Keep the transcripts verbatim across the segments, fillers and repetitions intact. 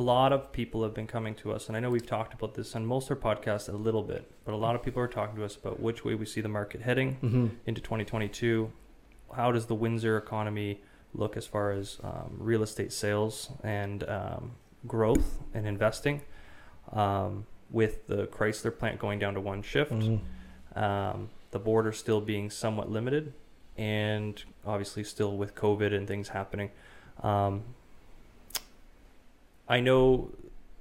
a lot of people have been coming to us, and I know we've talked about this on most of our podcasts a little bit, but a lot of people are talking to us about which way we see the market heading mm-hmm. into twenty twenty-two. How does the Windsor economy look as far as um, real estate sales and um, growth and investing um, with the Chrysler plant going down to one shift, mm-hmm. um, the border still being somewhat limited, and obviously still with COVID and things happening. Um, I know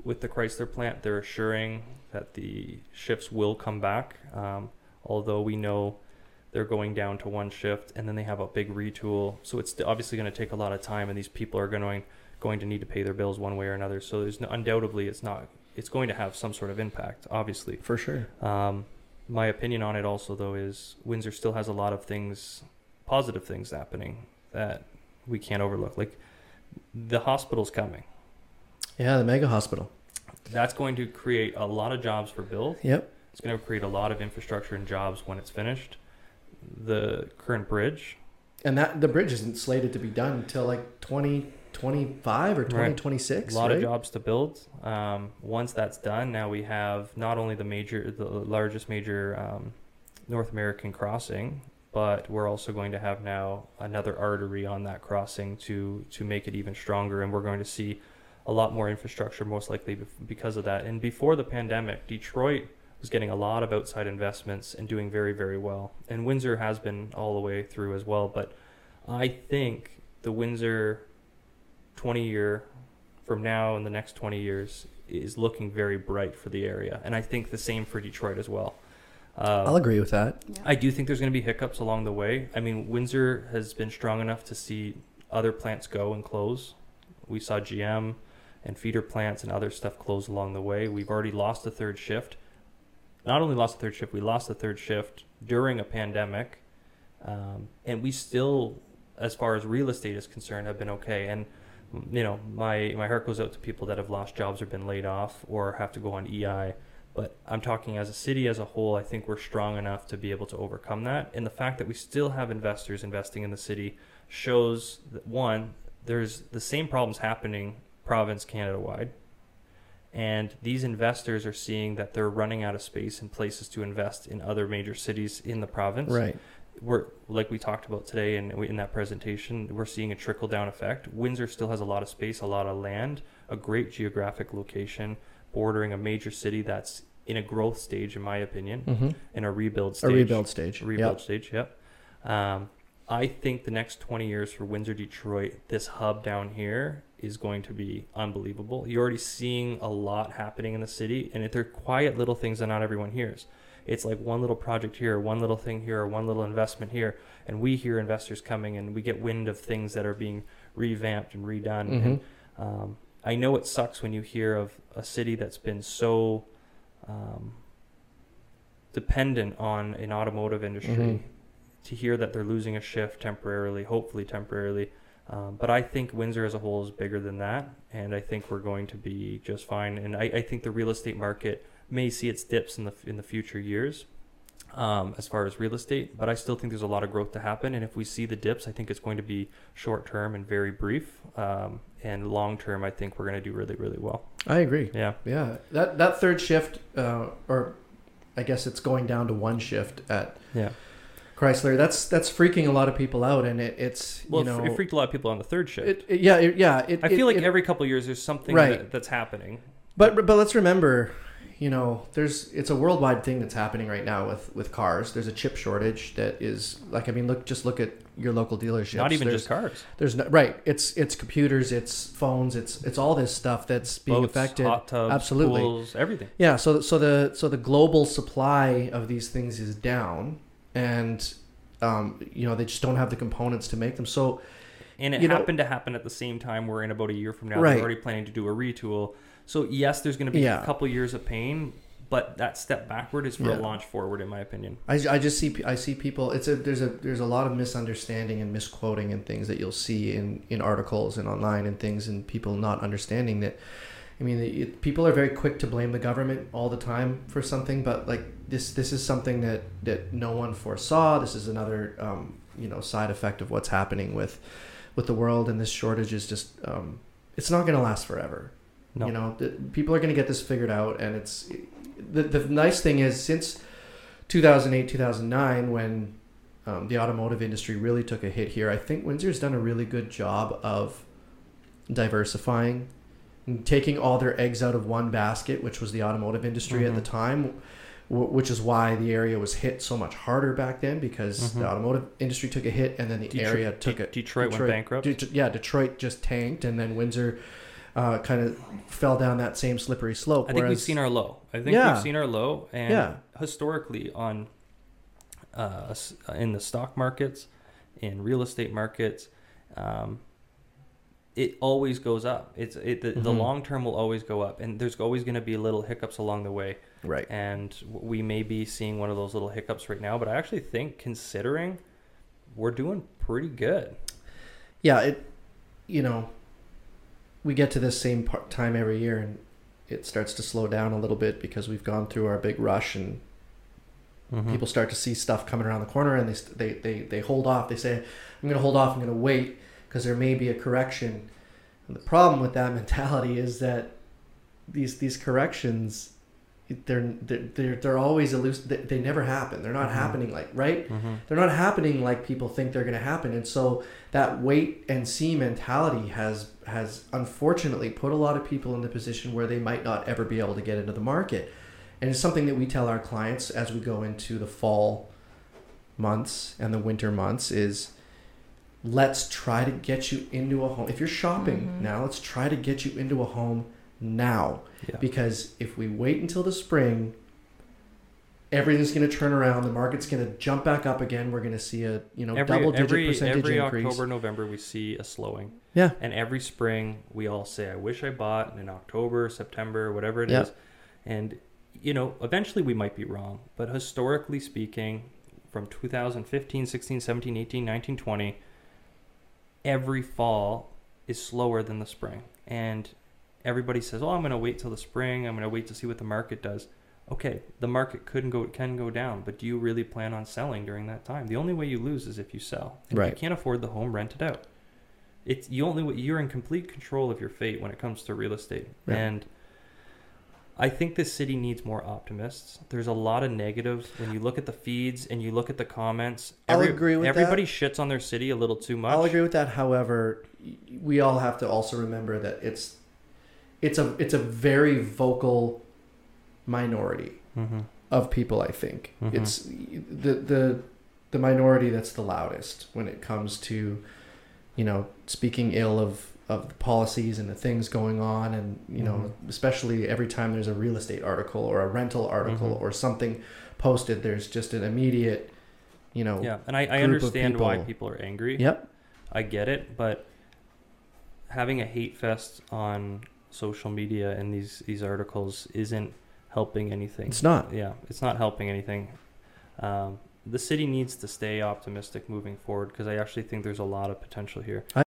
with the Chrysler plant, they're assuring that the shifts will come back, um, although we know they're going down to one shift, and then they have a big retool. So it's obviously going to take a lot of time, and these people are going going to need to pay their bills one way or another. So there's no, undoubtedly it's not it's going to have some sort of impact, obviously. For sure. Um, my opinion on it also, though, is Windsor still has a lot of things, positive things happening that we can't overlook. Like the hospital's coming. Yeah, the mega hospital. That's going to create a lot of jobs for Bill. Yep. It's going to create a lot of infrastructure and jobs when it's finished. The current bridge. And that the bridge isn't slated to be done until like twenty twenty-five or twenty twenty-six. Right. A lot right? of jobs to build. Um, once that's done, now we have not only the major, the largest major um, North American crossing, but we're also going to have now another artery on that crossing to to make it even stronger. And we're going to see a lot more infrastructure, most likely because of that. And before the pandemic, Detroit was getting a lot of outside investments and doing very, very well. And Windsor has been all the way through as well. But I think the Windsor twenty year from now and the next twenty years is looking very bright for the area. And I think the same for Detroit as well. Um, I'll agree with that. Yeah. I do think there's going to be hiccups along the way. I mean, Windsor has been strong enough to see other plants go and close. We saw G M and feeder plants and other stuff close along the way. We've already lost a third shift. Not only lost the third shift, we lost the third shift during a pandemic. Um, and we still, as far as real estate is concerned, have been okay. And, you know, my, my heart goes out to people that have lost jobs or been laid off or have to go on E I. But I'm talking as a city as a whole, I think we're strong enough to be able to overcome that. And the fact that we still have investors investing in the city shows that, one, there's the same problems happening province Canada-wide. And these investors are seeing that they're running out of space and places to invest in other major cities in the province. Right. We're, like we talked about today and in, in that presentation, we're seeing a trickle-down effect. Windsor still has a lot of space, a lot of land, a great geographic location, bordering a major city that's in a growth stage, in my opinion, mm-hmm. and a rebuild stage. A rebuild stage. A rebuild yep. stage, yep. Um, I think the next twenty years for Windsor, Detroit, this hub down here is going to be unbelievable. You're already seeing a lot happening in the city, and if they're quiet little things that not everyone hears. It's like one little project here, one little thing here, one little investment here, and we hear investors coming, and we get wind of things that are being revamped and redone. Mm-hmm. And um, I know it sucks when you hear of a city that's been so um, dependent on an automotive industry mm-hmm. to hear that they're losing a shift temporarily, hopefully temporarily. Um, but I think Windsor as a whole is bigger than that, and I think we're going to be just fine. And I, I think the real estate market may see its dips in the in the future years um, as far as real estate, but I still think there's a lot of growth to happen. And if we see the dips, I think it's going to be short-term and very brief. Um, and long-term, I think we're going to do really, really well. I agree. Yeah. Yeah. That, that third shift, uh, or I guess it's going down to one shift at... Yeah. Chrysler, that's that's freaking a lot of people out, and it, it's well, you know, it freaked a lot of people on the third shift. It, it, yeah, it, yeah. It, I feel it, like it, every couple of years there's something right. that, that's happening. But but let's remember, you know, there's it's a worldwide thing that's happening right now with, with cars. There's a chip shortage that is like I mean look just look at your local dealerships. Not even there's, just cars. There's no, right. It's it's computers, it's phones, it's it's all this stuff that's being Boats, affected. Hot tubs, absolutely, pools, everything. Yeah. So so the so the global supply of these things is down. And, um, you know, they just don't have the components to make them. So, and it happened know, to happen at the same time. We're in about a year from now. Right. They're already planning to do a retool. So, yes, there's going to be yeah. a couple years of pain, but that step backward is for yeah. a launch forward, in my opinion. I, I just see I see people. It's a there's a there's a lot of misunderstanding and misquoting and things that you'll see in, in articles and online and things, and people not understanding that. I mean, it, people are very quick to blame the government all the time for something, but like this, this is something that, that no one foresaw. This is another, um, you know, side effect of what's happening with, with the world, and this shortage is just, um, it's not going to last forever. No. You know, the, people are going to get this figured out, and it's the the nice thing is since two thousand eight, two thousand nine when um, the automotive industry really took a hit here, I think Windsor's done a really good job of diversifying, and taking all their eggs out of one basket, which was the automotive industry mm-hmm. at the time, w- which is why the area was hit so much harder back then, because mm-hmm. the automotive industry took a hit, and then the Detro- area took De- a Detroit, Detroit went bankrupt. Det- yeah, Detroit just tanked, and then Windsor uh, kind of fell down that same slippery slope. I think whereas, we've seen our low. I think yeah. we've seen our low, and yeah. historically on uh, in the stock markets, in real estate markets. Um, It always goes up. It's it the, mm-hmm. the long term will always go up, and there's always going to be little hiccups along the way. Right. And we may be seeing one of those little hiccups right now, but I actually think, considering, we're doing pretty good. Yeah. It, you know, we get to this same part, time every year, and it starts to slow down a little bit because we've gone through our big rush, and mm-hmm. people start to see stuff coming around the corner, and they they they they hold off. They say, "I'm going to hold off. I'm going to wait." Because there may be a correction. And the problem with that mentality is that these these corrections, they're they're they're always elusive. They, they never happen. They're not mm-hmm. happening like right. Mm-hmm. They're not happening like people think they're going to happen. And so that wait and see mentality has has unfortunately put a lot of people in the position where they might not ever be able to get into the market. And it's something that we tell our clients as we go into the fall months and the winter months is, let's try to get you into a home. If you're shopping mm-hmm. now, let's try to get you into a home now. Yeah. Because if we wait until the spring, everything's going to turn around. The market's going to jump back up again. We're going to see a you know every, double-digit every, percentage every increase. Every October, November, we see a slowing. Yeah. And every spring, we all say, I wish I bought in October, September, whatever it yeah. is. And, you know, eventually we might be wrong. But historically speaking, from two thousand fifteen, sixteen, seventeen, eighteen, nineteen, twenty every fall is slower than the spring, and everybody says, "Oh, I'm going to wait till the spring. I'm going to wait to see what the market does." Okay, the market couldn't go can go down, but do you really plan on selling during that time? The only way you lose is if you sell. If right. you can't afford the home, rent it out. It's you only you're in complete control of your fate when it comes to real estate. Yeah. And I think this city needs more optimists. There's a lot of negatives when you look at the feeds and you look at the comments. Every, I'll agree with everybody that. Everybody shits on their city a little too much. I'll agree with that. However, we all have to also remember that it's it's a it's a very vocal minority mm-hmm. of people. I think mm-hmm. it's the the the minority that's the loudest when it comes to you know speaking ill of. of the policies and the things going on, and you know mm-hmm. especially every time there's a real estate article or a rental article mm-hmm. or something posted, there's just an immediate you know yeah and I, I understand people. Why people are angry. Yep, I get it, but having a hate fest on social media and these these articles isn't helping anything. It's not yeah it's not helping anything. Um, the city needs to stay optimistic moving forward, because I actually think there's a lot of potential here. I-